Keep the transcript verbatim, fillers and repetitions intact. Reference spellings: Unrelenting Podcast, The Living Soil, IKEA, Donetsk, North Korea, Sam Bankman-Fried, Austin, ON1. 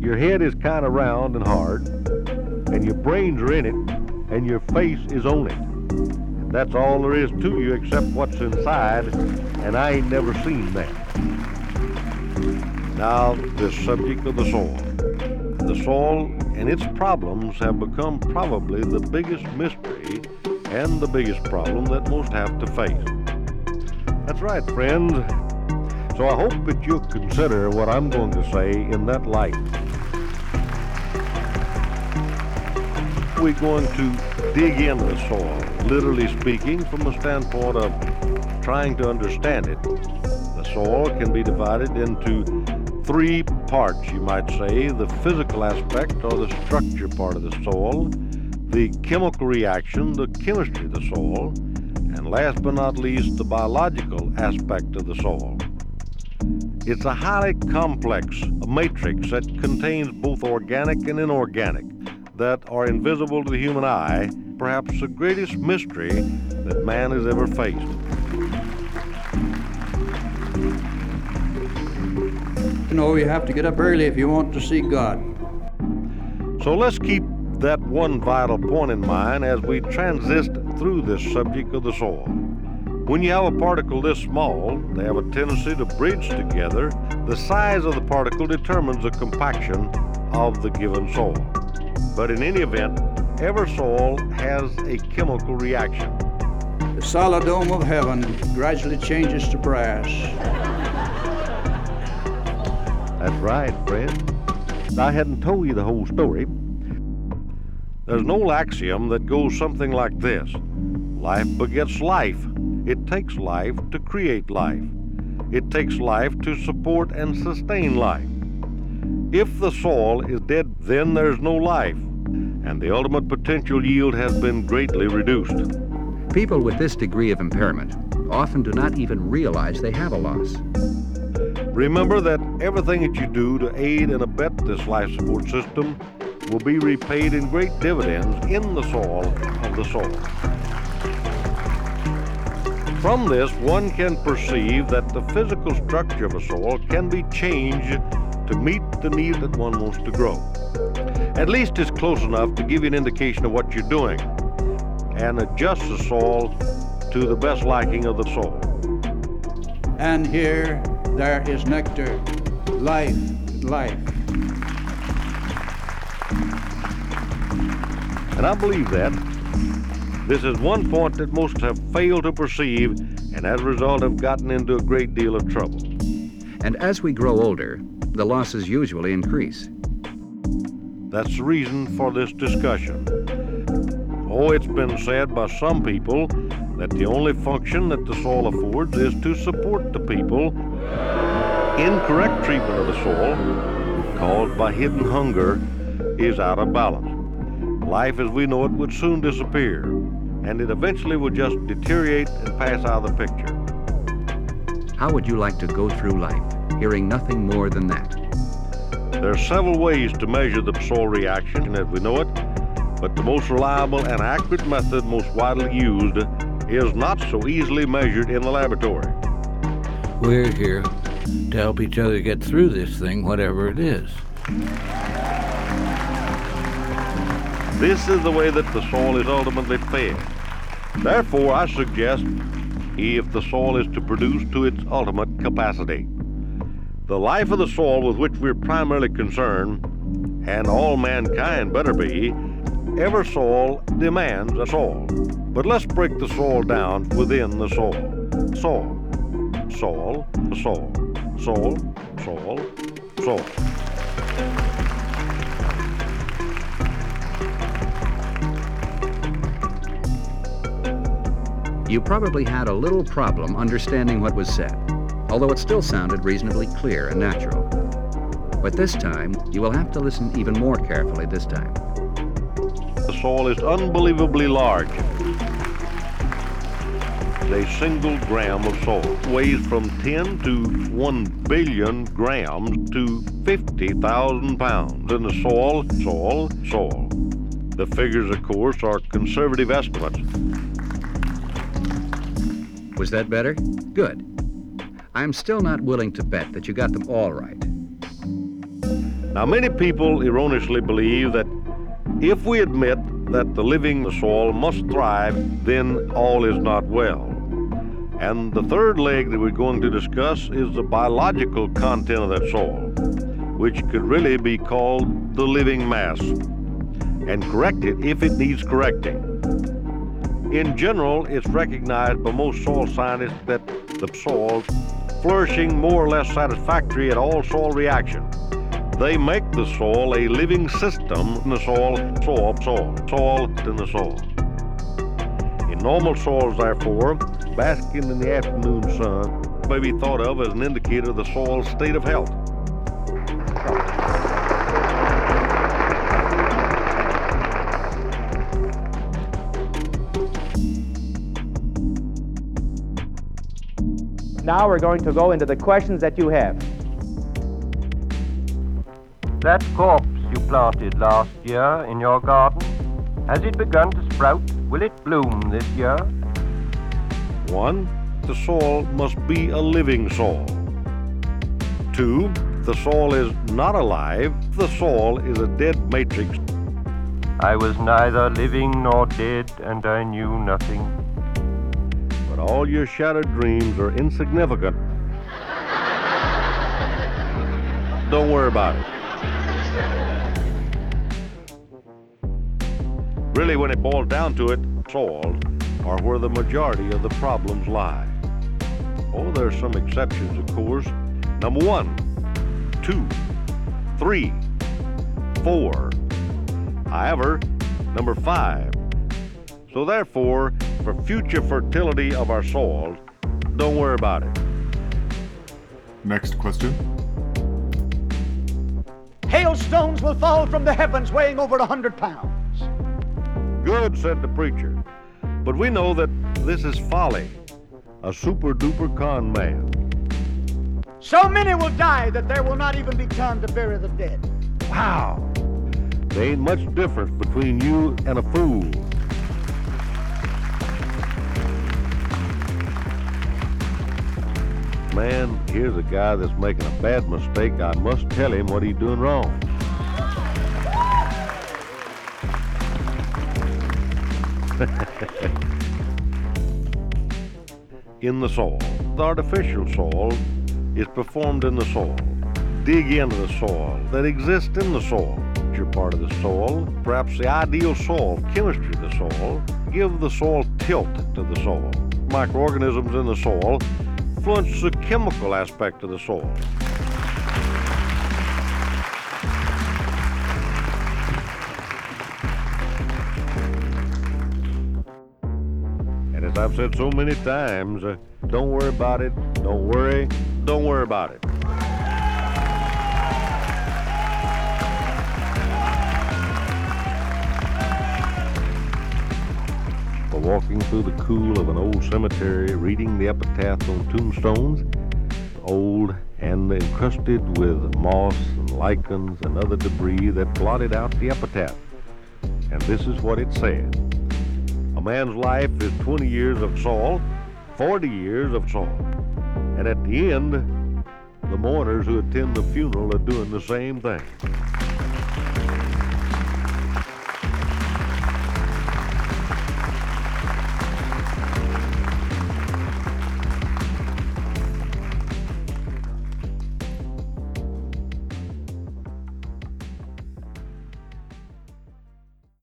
Your head is kind of round and hard, and your brains are in it, and your face is on it. And that's all there is to you except what's inside, and I ain't never seen that. Now, the subject of the soil. The soil and its problems have become probably the biggest mystery and the biggest problem that most have to face. That's right, friends. So I hope that you'll consider what I'm going to say in that light. We're going to dig into the soil, literally speaking, from a standpoint of trying to understand it. The soil can be divided into three parts, you might say: the physical aspect or the structure part of the soil, the chemical reaction, the chemistry of the soil, and last but not least, the biological aspect of the soil. It's a highly complex matrix that contains both organic and inorganic that are invisible to the human eye, perhaps the greatest mystery that man has ever faced. You know, you have to get up early if you want to see God. So let's keep that one vital point in mind as we transit through this subject of the soil. When you have a particle this small, they have a tendency to bridge together. The size of the particle determines the compaction of the given soil. But in any event, every soil has a chemical reaction. The solid dome of heaven gradually changes to brass. That's right, friend. I hadn't told you the whole story. There's an old axiom that goes something like this: life begets life. It takes life to create life. It takes life to support and sustain life. If the soil is dead, then there's no life, and the ultimate potential yield has been greatly reduced. People with this degree of impairment often do not even realize they have a loss. Remember that everything that you do to aid and abet this life support system will be repaid in great dividends in the soil of the soil. From this, one can perceive that the physical structure of a soil can be changed to meet the need that one wants to grow. At least it's close enough to give you an indication of what you're doing and adjust the soil to the best liking of the soil. And here, there is nectar, life, life. And I believe that this is one point that most have failed to perceive and as a result have gotten into a great deal of trouble. And as we grow older, the losses usually increase. That's the reason for this discussion. Oh, it's been said by some people that the only function that the soil affords is to support the people. Incorrect treatment of the soil, caused by hidden hunger, is out of balance. Life as we know it would soon disappear, and it eventually would just deteriorate and pass out of the picture. How would you like to go through life, hearing nothing more than that? There are several ways to measure the soil reaction as we know it, but the most reliable and accurate method most widely used is not so easily measured in the laboratory. We're here to help each other get through this thing, whatever it is. This is the way that the soil is ultimately fed. Therefore, I suggest if the soil is to produce to its ultimate capacity. The life of the soil with which we're primarily concerned, and all mankind better be, every soil demands a soil. But let's break the soil down within the soil. Soil, soil, soil, soil, soil, soil. You probably had a little problem understanding what was said, although it still sounded reasonably clear and natural. But this time, you will have to listen even more carefully this time. The soil is unbelievably large. A single gram of soil weighs from ten to one billion grams to fifty thousand pounds in the soil, soil, soil. The figures, of course, are conservative estimates. Was that better? Good. I'm still not willing to bet that you got them all right. Now, many people erroneously believe that if we admit that the living soil must thrive, then all is not well. And the third leg that we're going to discuss is the biological content of that soil, which could really be called the living mass, and correct it if it needs correcting. In general, it's recognized by most soil scientists that the soil flourishing more or less satisfactory at all soil reactions. They make the soil a living system in the soil, soil, soil, soil in the soil. In normal soils, therefore, basking in the afternoon sun may be thought of as an indicator of the soil's state of health. Now we're going to go into the questions that you have. That corpse you planted last year in your garden, has it begun to sprout? Will it bloom this year? One, the soil must be a living soil. Two, the soil is not alive. The soil is a dead matrix. I was neither living nor dead, and I knew nothing. All your shattered dreams are insignificant. Don't worry about it. Really, when it boils down to it, soils are where the majority of the problems lie. Oh, there are some exceptions, of course. Number one, two, three, four. However, number five. So therefore, for future fertility of our soil, don't worry about it. Next question. Hailstones will fall from the heavens weighing over one hundred pounds. Good, said the preacher. But we know that this is folly, a super-duper con man. So many will die that there will not even be time to bury the dead. Wow. There ain't much difference between you and a fool. Man, here's a guy that's making a bad mistake. I must tell him what he's doing wrong. In the soil. The artificial soil is performed in the soil. Dig into the soil that exists in the soil. Your part of the soil, perhaps the ideal soil, chemistry of the soil, give the soil tilt to the soil. Microorganisms in the soil influence the chemical aspect of the soil. And as I've said so many times, uh, don't worry about it, don't worry, don't worry about it. Walking through the cool of an old cemetery, reading the epitaph on tombstones, old and encrusted with moss and lichens and other debris that blotted out the epitaph. And this is what it said. A man's life is twenty years of soil, forty years of soil. And at the end, the mourners who attend the funeral are doing the same thing.